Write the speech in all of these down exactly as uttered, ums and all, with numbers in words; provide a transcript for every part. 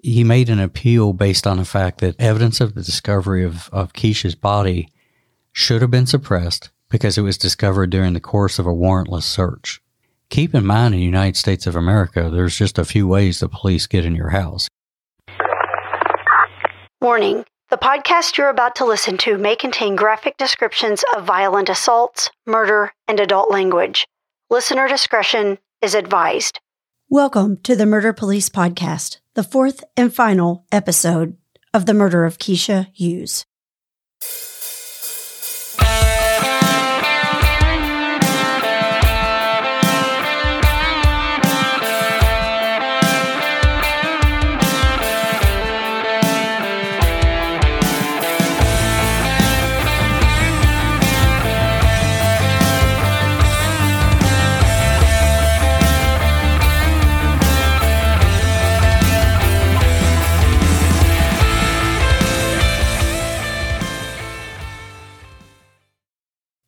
He made an appeal based on the fact that evidence of the discovery of, of Keisha's body should have been suppressed because it was discovered during the course of a warrantless search. Keep in mind, in the United States of America, there's just a few ways the police get in your house. Warning. The podcast you're about to listen to may contain graphic descriptions of violent assaults, murder, and adult language. Listener discretion is advised. Welcome to the Murder Police Podcast, the fourth and final episode of the murder of Kecia Hughes.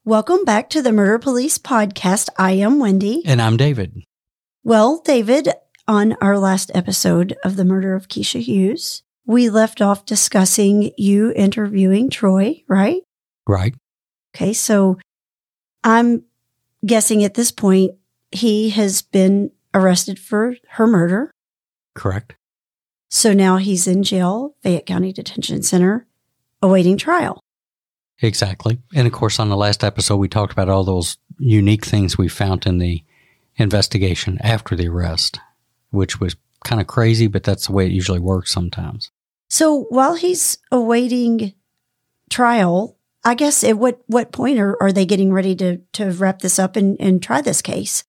Welcome back to the Murder Police Podcast. I am Wendy. And I'm David. Well, David, on our last episode of the murder of Kecia Hughes, we left off discussing you interviewing Troy, right? Right. Okay, so I'm guessing at this point he has been arrested for her murder. Correct. So now he's in jail, Fayette County Detention Center, awaiting trial. Exactly. And of course, on the last episode, we talked about all those unique things we found in the investigation after the arrest, which was kind of crazy, but that's the way it usually works sometimes. So while he's awaiting trial, I guess at what, what point are, are they getting ready to, to wrap this up and, and try this case?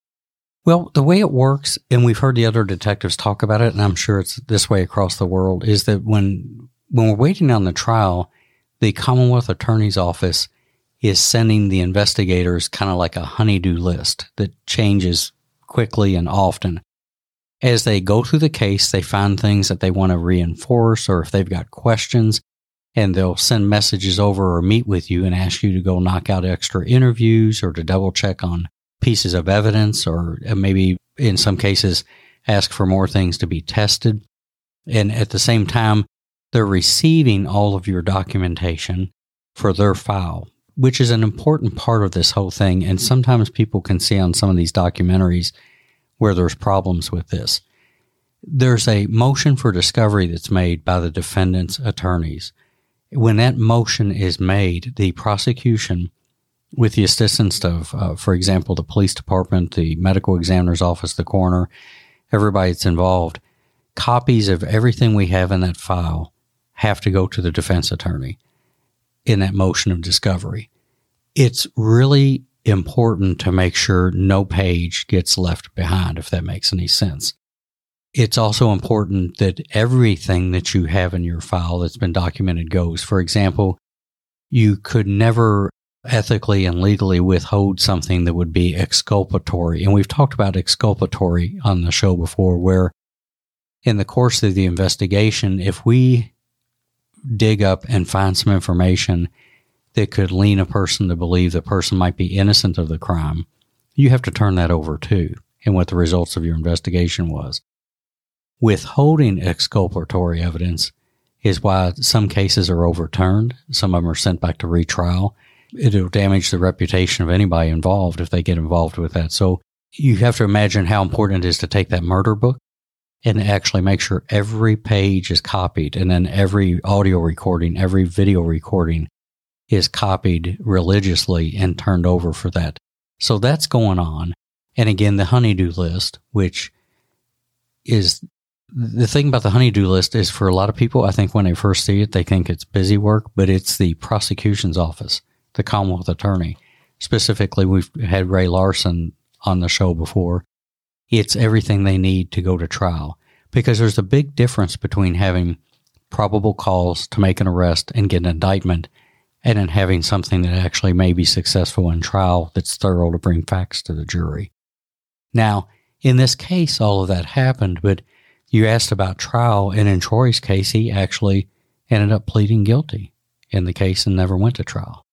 Well, the way it works, and we've heard the other detectives talk about it, and I'm sure it's this way across the world, is that when when we're waiting on the trial, the Commonwealth Attorney's Office is sending the investigators kind of like a honey-do list that changes quickly and often. As they go through the case, they find things that they want to reinforce, or if they've got questions, and they'll send messages over or meet with you and ask you to go knock out extra interviews or to double-check on pieces of evidence, or maybe in some cases ask for more things to be tested. And at the same time, they're receiving all of your documentation for their file, which is an important part of this whole thing. And sometimes people can see on some of these documentaries where there's problems with this. There's a motion for discovery that's made by the defendant's attorneys. When that motion is made, the prosecution, with the assistance of, uh, for example, the police department, the medical examiner's office, the coroner, everybody that's involved, copies of everything we have in that file have to go to the defense attorney in that motion of discovery. It's really important to make sure no page gets left behind, if that makes any sense. It's also important that everything that you have in your file that's been documented goes. For example, you could never ethically and legally withhold something that would be exculpatory. And we've talked about exculpatory on the show before, where in the course of the investigation, if we dig up and find some information that could lean a person to believe the person might be innocent of the crime, you have to turn that over too, and what the results of your investigation was. Withholding exculpatory evidence is why some cases are overturned. Some of them are sent back to retrial. It'll damage the reputation of anybody involved if they get involved with that. So you have to imagine how important it is to take that murder book and actually make sure every page is copied, and then every audio recording, every video recording is copied religiously and turned over for that. So that's going on. And again, the honey-do list, which is the thing about the honey-do list is for a lot of people, I think when they first see it, they think it's busy work, but it's the prosecution's office, the Commonwealth Attorney. Specifically, we've had Ray Larson on the show before. It's everything they need to go to trial, because there's a big difference between having probable cause to make an arrest and get an indictment, and then having something that actually may be successful in trial that's thorough to bring facts to the jury. Now, in this case, all of that happened, but you asked about trial, and in Troy's case, he actually ended up pleading guilty in the case and never went to trial.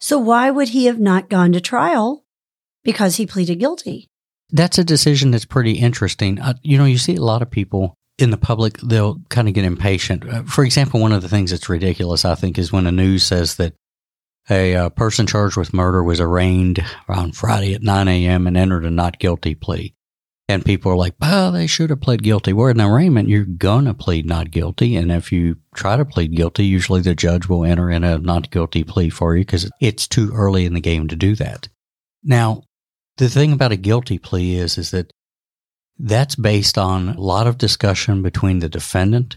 So why would he have not gone to trial? Because he pleaded guilty. That's a decision that's pretty interesting. Uh, you know, you see a lot of people, in the public, they'll kind of get impatient. For example, one of the things that's ridiculous, I think, is when the news says that a uh, person charged with murder was arraigned on Friday at nine a.m. and entered a not guilty plea. And people are like, oh, they should have pled guilty. Well, in arraignment, you're going to plead not guilty. And if you try to plead guilty, usually the judge will enter in a not guilty plea for you because it's too early in the game to do that. Now, the thing about a guilty plea is, is that that's based on a lot of discussion between the defendant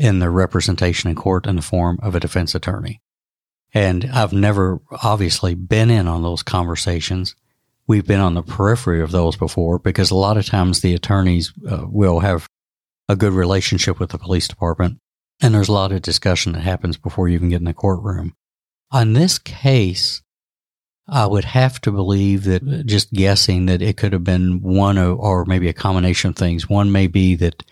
and the representation in court in the form of a defense attorney. And I've never obviously been in on those conversations. We've been on the periphery of those before because a lot of times the attorneys uh, will have a good relationship with the police department, and there's a lot of discussion that happens before you even get in the courtroom. On this case, I would have to believe that just guessing that it could have been one or maybe a combination of things. One may be that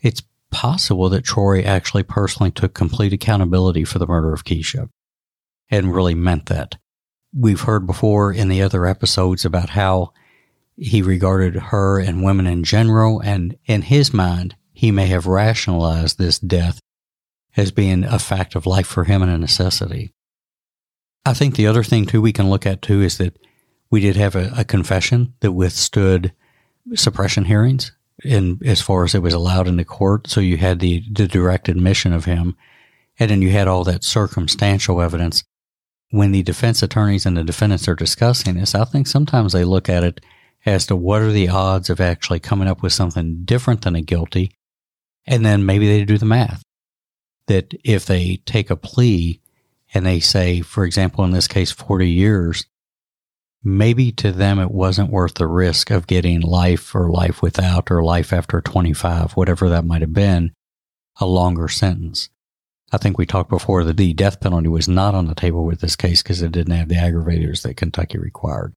it's possible that Troy actually personally took complete accountability for the murder of Kecia and really meant that. We've heard before in the other episodes about how he regarded her and women in general, and in his mind, he may have rationalized this death as being a fact of life for him and a necessity. I think the other thing, too, we can look at, too, is that we did have a, a confession that withstood suppression hearings in, as far as it was allowed in the court, so you had the, the direct admission of him, and then you had all that circumstantial evidence. When the defense attorneys and the defendants are discussing this, I think sometimes they look at it as to what are the odds of actually coming up with something different than a guilty, and then maybe they do the math. That if they take a plea and they say, for example, in this case, forty years, maybe to them it wasn't worth the risk of getting life or life without or life after twenty-five, whatever that might have been, a longer sentence. I think we talked before that the death penalty was not on the table with this case because it didn't have the aggravators that Kentucky required.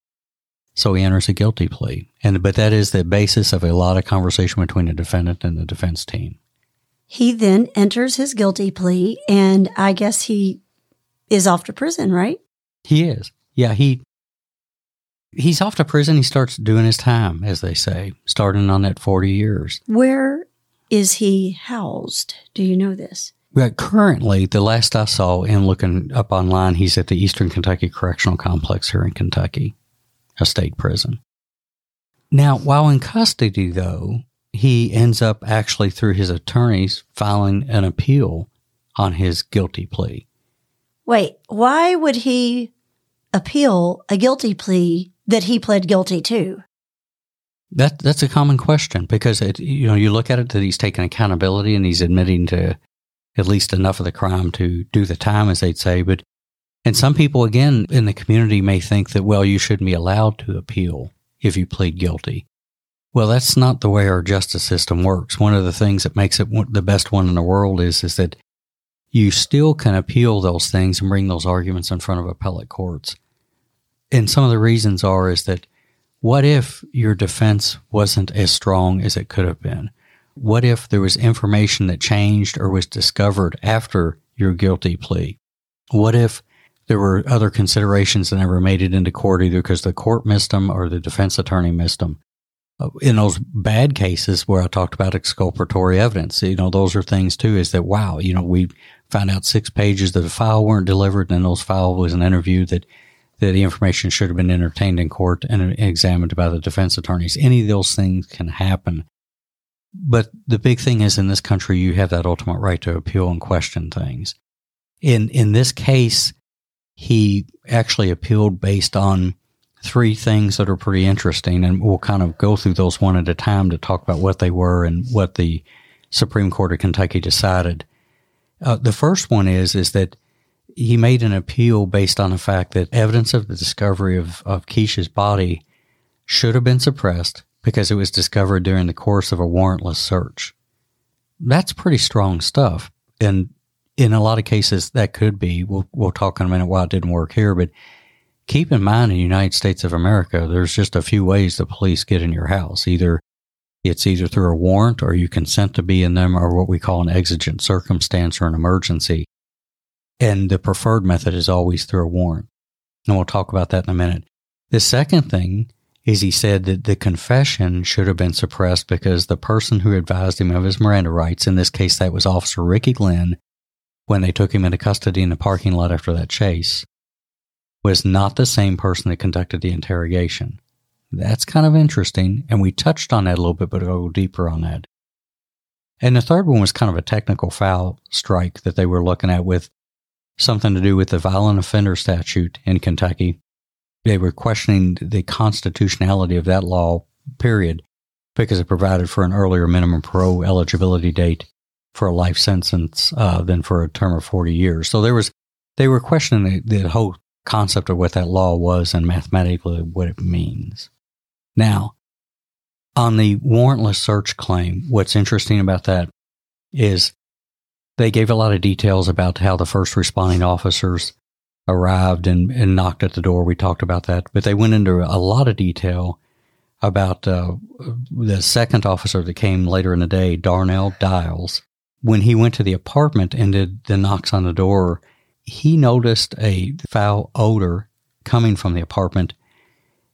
So he enters a guilty plea. and But that is the basis of a lot of conversation between the defendant and the defense team. He then enters his guilty plea, and I guess he is off to prison, right? He is. Yeah, he he's off to prison. He starts doing his time, as they say, starting on that forty years. Where is he housed? Do you know this? But currently, the last I saw in looking up online, he's at the Eastern Kentucky Correctional Complex here in Kentucky, a state prison. Now, while in custody, though, he ends up actually through his attorneys filing an appeal on his guilty plea. Wait, why would he appeal a guilty plea that he pled guilty to? That that's a common question because it, you know, you look at it that he's taking accountability and he's admitting to at least enough of the crime to do the time, as they'd say. But and some people, again, in the community may think that, well, you shouldn't be allowed to appeal if you plead guilty. Well, that's not the way our justice system works. One of the things that makes it the best one in the world is, is that you still can appeal those things and bring those arguments in front of appellate courts. And some of the reasons are is that what if your defense wasn't as strong as it could have been? What if there was information that changed or was discovered after your guilty plea? What if there were other considerations that never made it into court either because the court missed them or the defense attorney missed them? In those bad cases where I talked about exculpatory evidence, you know, those are things too is that, wow, you know, we found out six pages that a file weren't delivered and in those file was an interview that, that the information should have been entertained in court and examined by the defense attorneys. Any of those things can happen. But the big thing is in this country, you have that ultimate right to appeal and question things. In in this case, he actually appealed based on three things that are pretty interesting, and we'll kind of go through those one at a time to talk about what they were and what the Supreme Court of Kentucky decided. Uh, the first one is is that he made an appeal based on the fact that evidence of the discovery of, of Keisha's body should have been suppressed because it was discovered during the course of a warrantless search. That's pretty strong stuff. And in a lot of cases, that could be. We'll, we'll talk in a minute why it didn't work here. But keep in mind, in the United States of America, there's just a few ways the police get in your house. Either it's either through a warrant or you consent to be in them or what we call an exigent circumstance or an emergency. And the preferred method is always through a warrant. And we'll talk about that in a minute. The second thing is he said that the confession should have been suppressed because the person who advised him of his Miranda rights, in this case that was Officer Ricky Glenn, when they took him into custody in the parking lot after that chase, was not the same person that conducted the interrogation. That's kind of interesting, and we touched on that a little bit, but I'll go deeper on that. And the third one was kind of a technical foul strike that they were looking at with something to do with the violent offender statute in Kentucky. They were questioning the constitutionality of that law, period, because it provided for an earlier minimum parole eligibility date for a life sentence uh, than for a term of forty years. So there was, they were questioning the, the whole concept of what that law was and mathematically what it means. Now, on the warrantless search claim, what's interesting about that is they gave a lot of details about how the first responding officers arrived and, and knocked at the door. We talked about that, but they went into a lot of detail about uh, the second officer that came later in the day, Darnell Diles. When he went to the apartment and did the knocks on the door, he noticed a foul odor coming from the apartment.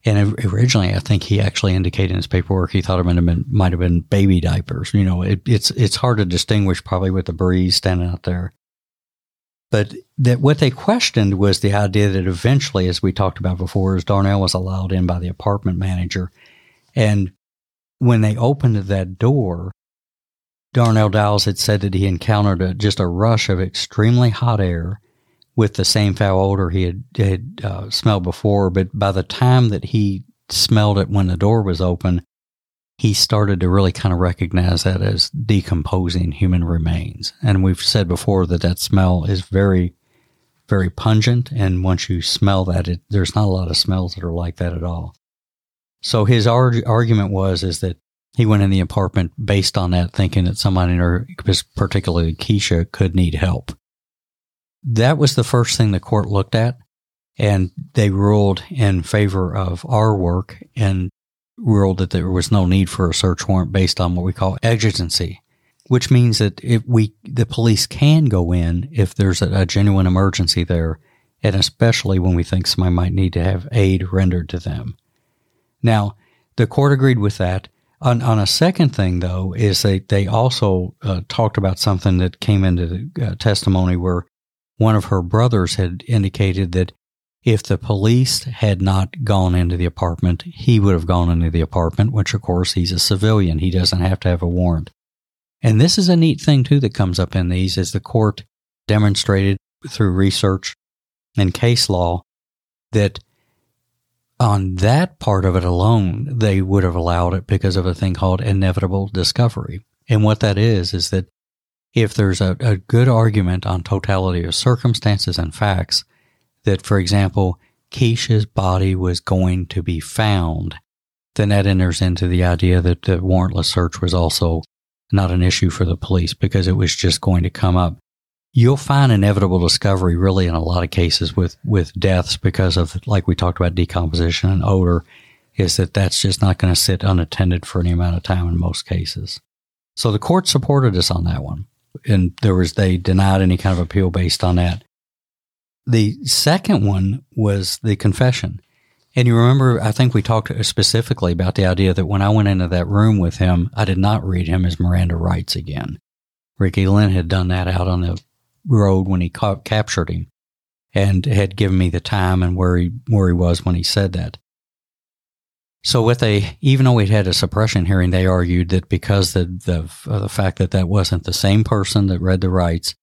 And originally, I think he actually indicated in his paperwork he thought it might have been, might have been baby diapers. You know, it, it's it's hard to distinguish probably with the breeze standing out there. But that what they questioned was the idea that eventually, as we talked about before, is Darnell was allowed in by the apartment manager. And when they opened that door, Darnell Diles had said that he encountered a, just a rush of extremely hot air with the same foul odor he had, had uh, smelled before. But by the time that he smelled it when the door was open, he started to really kind of recognize that as decomposing human remains. And we've said before that that smell is very, very pungent. And once you smell that, it, there's not a lot of smells that are like that at all. So his arg- argument was is that he went in the apartment based on that, thinking that somebody, or particularly Kecia, could need help. That was the first thing the court looked at, and they ruled in favor of our work and ruled that there was no need for a search warrant based on what we call exigency, which means that if we, the police can go in if there's a, a genuine emergency there, and especially when we think somebody might need to have aid rendered to them. Now, the court agreed with that. On, on a second thing, though, is they, they also uh, talked about something that came into the uh, testimony where one of her brothers had indicated that if the police had not gone into the apartment, he would have gone into the apartment, which, of course, he's a civilian. He doesn't have to have a warrant. And this is a neat thing, too, that comes up in these, is the court demonstrated through research and case law that on that part of it alone, they would have allowed it because of a thing called inevitable discovery. And what that is is that if there's a, a good argument on totality of circumstances and facts that, for example, Keicia's body was going to be found, then that enters into the idea that the warrantless search was also not an issue for the police because it was just going to come up. You'll find inevitable discovery really in a lot of cases with, with deaths because of, like we talked about, decomposition and odor, is that that's just not going to sit unattended for any amount of time in most cases. So the court supported us on that one. And there was, they denied any kind of appeal based on that. The second one was the confession. And you remember, I think we talked specifically about the idea that when I went into that room with him, I did not read him his Miranda rights again. Ricky Glenn had done that out on the road when he caught, captured him and had given me the time and where he, where he was when he said that. So with a, even though we'd had a suppression hearing, they argued that because the the, uh, the fact that that wasn't the same person that read the rights,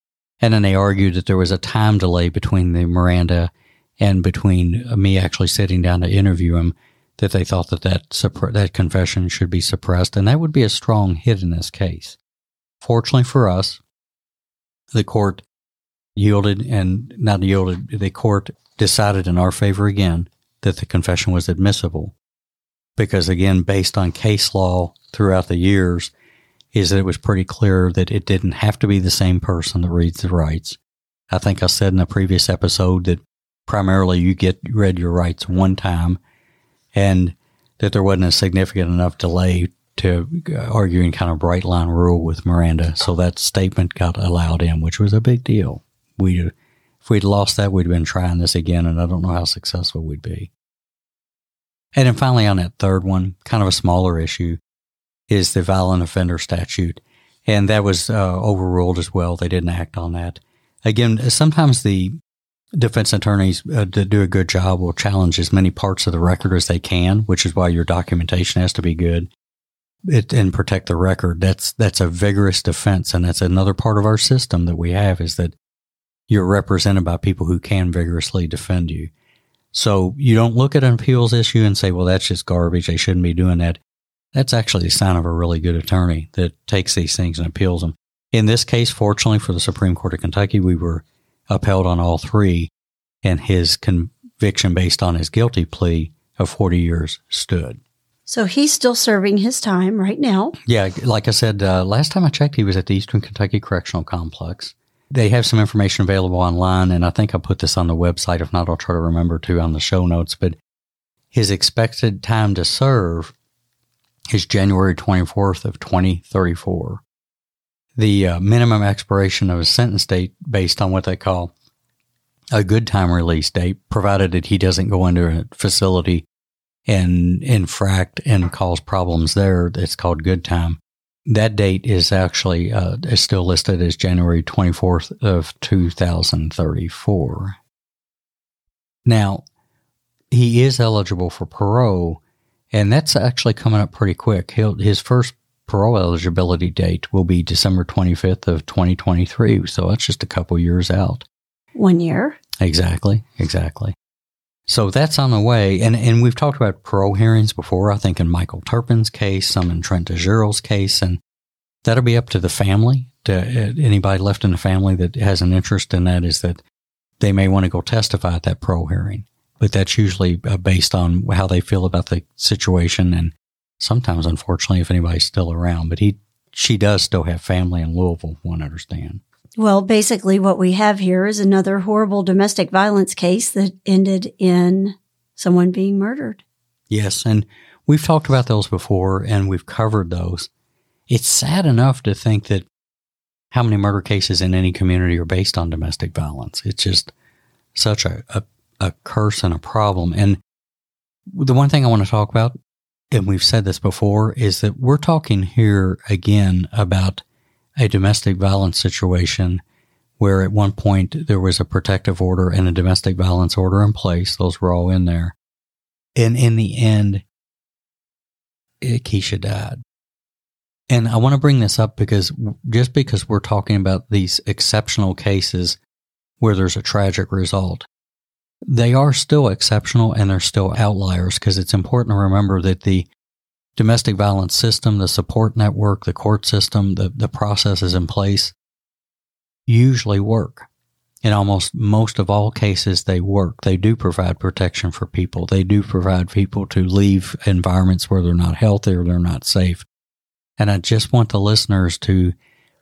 and then they argued that there was a time delay between the Miranda and between me actually sitting down to interview him, that they thought that that, suppre- that confession should be suppressed, and that would be a strong hit in this case. Fortunately for us, the court yielded, and not yielded, the court decided in our favor again that the confession was admissible. Because, again, based on case law throughout the years, is that it was pretty clear that it didn't have to be the same person that reads the rights. I think I said in a previous episode that primarily you get read your rights one time and that there wasn't a significant enough delay to argue any kind of bright line rule with Miranda. So that statement got allowed in, which was a big deal. We, if we'd lost that, we'd been trying this again, and I don't know how successful we'd be. And then finally on that third one, kind of a smaller issue, is the violent offender statute. And that was uh, overruled as well. They didn't act on that. Again, sometimes the defense attorneys uh, to do a good job will challenge as many parts of the record as they can, which is why your documentation has to be good it, and protect the record. That's that's a vigorous defense, and that's another part of our system that we have is that you're represented by people who can vigorously defend you. So you don't look at an appeals issue and say, well, that's just garbage. They shouldn't be doing that. That's actually a sign of a really good attorney that takes these things and appeals them. In this case, fortunately for the Supreme Court of Kentucky, we were upheld on all three, and his conviction based on his guilty plea of forty years stood. So he's still serving his time right now. Yeah, like I said, uh, last time I checked, he was at the Eastern Kentucky Correctional Complex. They have some information available online, and I think I put this on the website. If not, I'll try to remember to on the show notes. But his expected time to serve is January twenty-fourth of twenty thirty-four. The uh, minimum expiration of a sentence date based on what they call a good time release date, provided that he doesn't go into a facility and infract and cause problems there, it's called good time. That date is actually uh, is still listed as January twenty-fourth of two thousand thirty-four. Now, he is eligible for parole, and that's actually coming up pretty quick. He'll, his first parole eligibility date will be December twenty-fifth of twenty twenty-three, so that's just a couple years out. One year. Exactly, exactly. So that's on the way, and, and we've talked about parole hearings before, I think in Michael Turpin's case, some in Trent DeGiro's case, and that'll be up to the family, to anybody left in the family that has an interest in that, is that they may want to go testify at that parole hearing, but that's usually based on how they feel about the situation, and sometimes, unfortunately, if anybody's still around. But he, she does still have family in Louisville, one understand. Well, basically what we have here is another horrible domestic violence case that ended in someone being murdered. Yes, and we've talked about those before, and we've covered those. It's sad enough to think that how many murder cases in any community are based on domestic violence. It's just such a, a, a curse and a problem. And the one thing I want to talk about, and we've said this before, is that we're talking here again about a domestic violence situation where at one point there was a protective order and a domestic violence order in place. Those were all in there. And in the end, Kecia died. And I want to bring this up because just because we're talking about these exceptional cases where there's a tragic result, they are still exceptional and they're still outliers because it's important to remember that the domestic violence system, the support network, the court system, the, the processes in place usually work. In almost most of all cases, they work. They do provide protection for people. They do provide people to leave environments where they're not healthy or they're not safe. And I just want the listeners to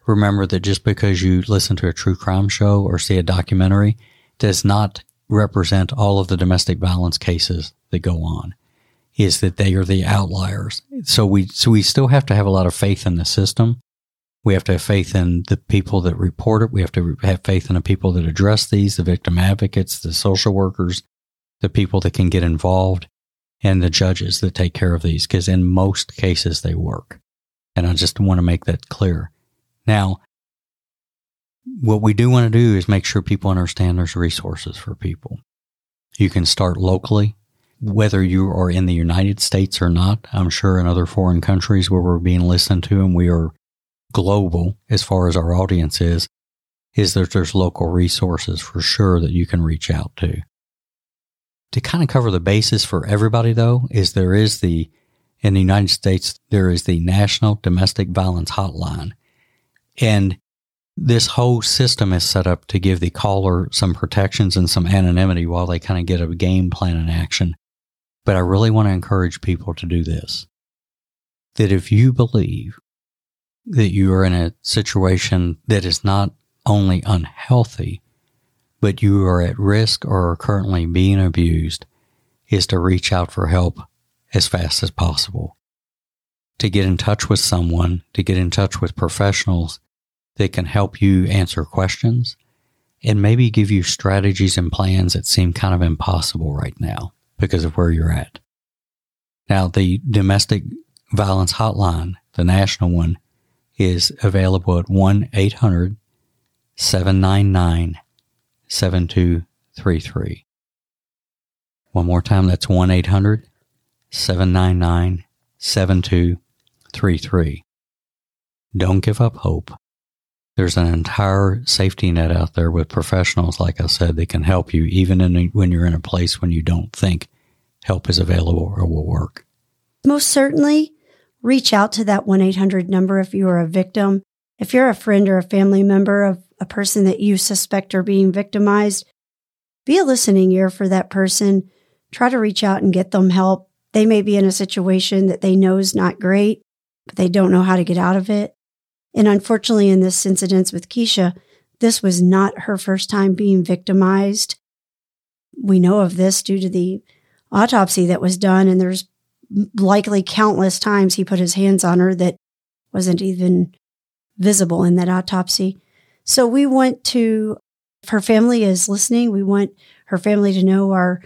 remember that just because you listen to a true crime show or see a documentary does not represent all of the domestic violence cases that go on, is that they are the outliers. So we so we still have to have a lot of faith in the system. We have to have faith in the people that report it. We have to have faith in the people that address these, the victim advocates, the social workers, the people that can get involved, and the judges that take care of these, because in most cases they work. And I just want to make that clear. Now, what we do want to do is make sure people understand there's resources for people. You can start locally, whether you are in the United States or not. I'm sure in other foreign countries where we're being listened to and we are global as far as our audience is, is that there's local resources for sure that you can reach out to. To kind of cover the basis for everybody, though, is there is the, in the United States, there is the National Domestic Violence Hotline. And this whole system is set up to give the caller some protections and some anonymity while they kind of get a game plan in action. But I really want to encourage people to do this, that if you believe that you are in a situation that is not only unhealthy, but you are at risk or are currently being abused, is to reach out for help as fast as possible, to get in touch with someone, to get in touch with professionals that can help you answer questions and maybe give you strategies and plans that seem kind of impossible right now because of where you're at. Now, the domestic violence hotline, the national one, is available at one eight hundred seven nine nine seven two three three. One more time, that's one eight hundred seven nine nine seven two three three. Don't give up hope. There's an entire safety net out there with professionals, like I said, that can help you even in, when you're in a place when you don't think help is available or will work. Most certainly, reach out to that one eight hundred number if you are a victim. If you're a friend or a family member of a person that you suspect are being victimized, be a listening ear for that person. Try to reach out and get them help. They may be in a situation that they know is not great, but they don't know how to get out of it. And unfortunately, in this incident with Kecia, this was not her first time being victimized. We know of this due to the autopsy that was done, and there's likely countless times he put his hands on her that wasn't even visible in that autopsy. So we want to, if her family is listening, we want her family to know our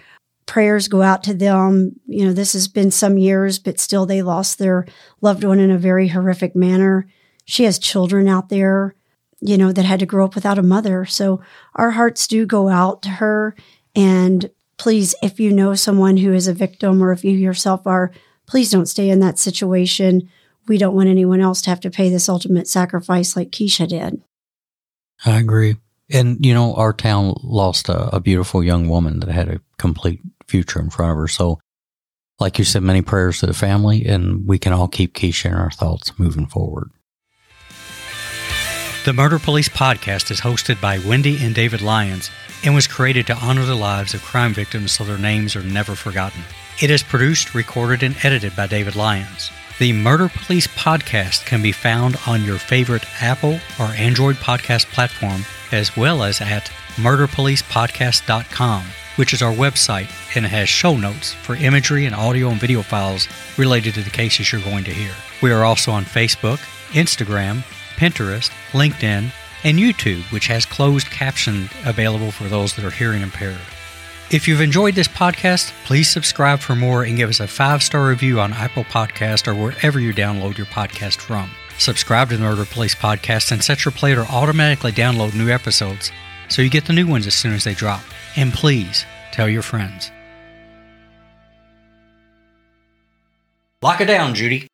prayers go out to them. You know, this has been some years, but still they lost their loved one in a very horrific manner. She has children out there, you know, that had to grow up without a mother. So our hearts do go out to her. And please, if you know someone who is a victim or if you yourself are, please don't stay in that situation. We don't want anyone else to have to pay this ultimate sacrifice like Kecia did. I agree. And, you know, our town lost a, a beautiful young woman that had a complete future in front of her. So, like you said, many prayers to the family, and we can all keep Kecia in our thoughts moving forward. The Murder Police Podcast is hosted by Wendy and David Lyons and was created to honor the lives of crime victims so their names are never forgotten. It is produced, recorded, and edited by David Lyons. The Murder Police Podcast can be found on your favorite Apple or Android podcast platform, as well as at murder police podcast dot com, which is our website, and it has show notes for imagery and audio and video files related to the cases you're going to hear. We are also on Facebook, Instagram, Pinterest, LinkedIn, and YouTube, which has closed caption available for those that are hearing impaired. If you've enjoyed this podcast, please subscribe for more and give us a five-star review on Apple Podcast or wherever you download your podcast from. Subscribe to the Murder Police Podcast and set your play to automatically download new episodes so you get the new ones as soon as they drop. And please, tell your friends. Lock it down, Judy.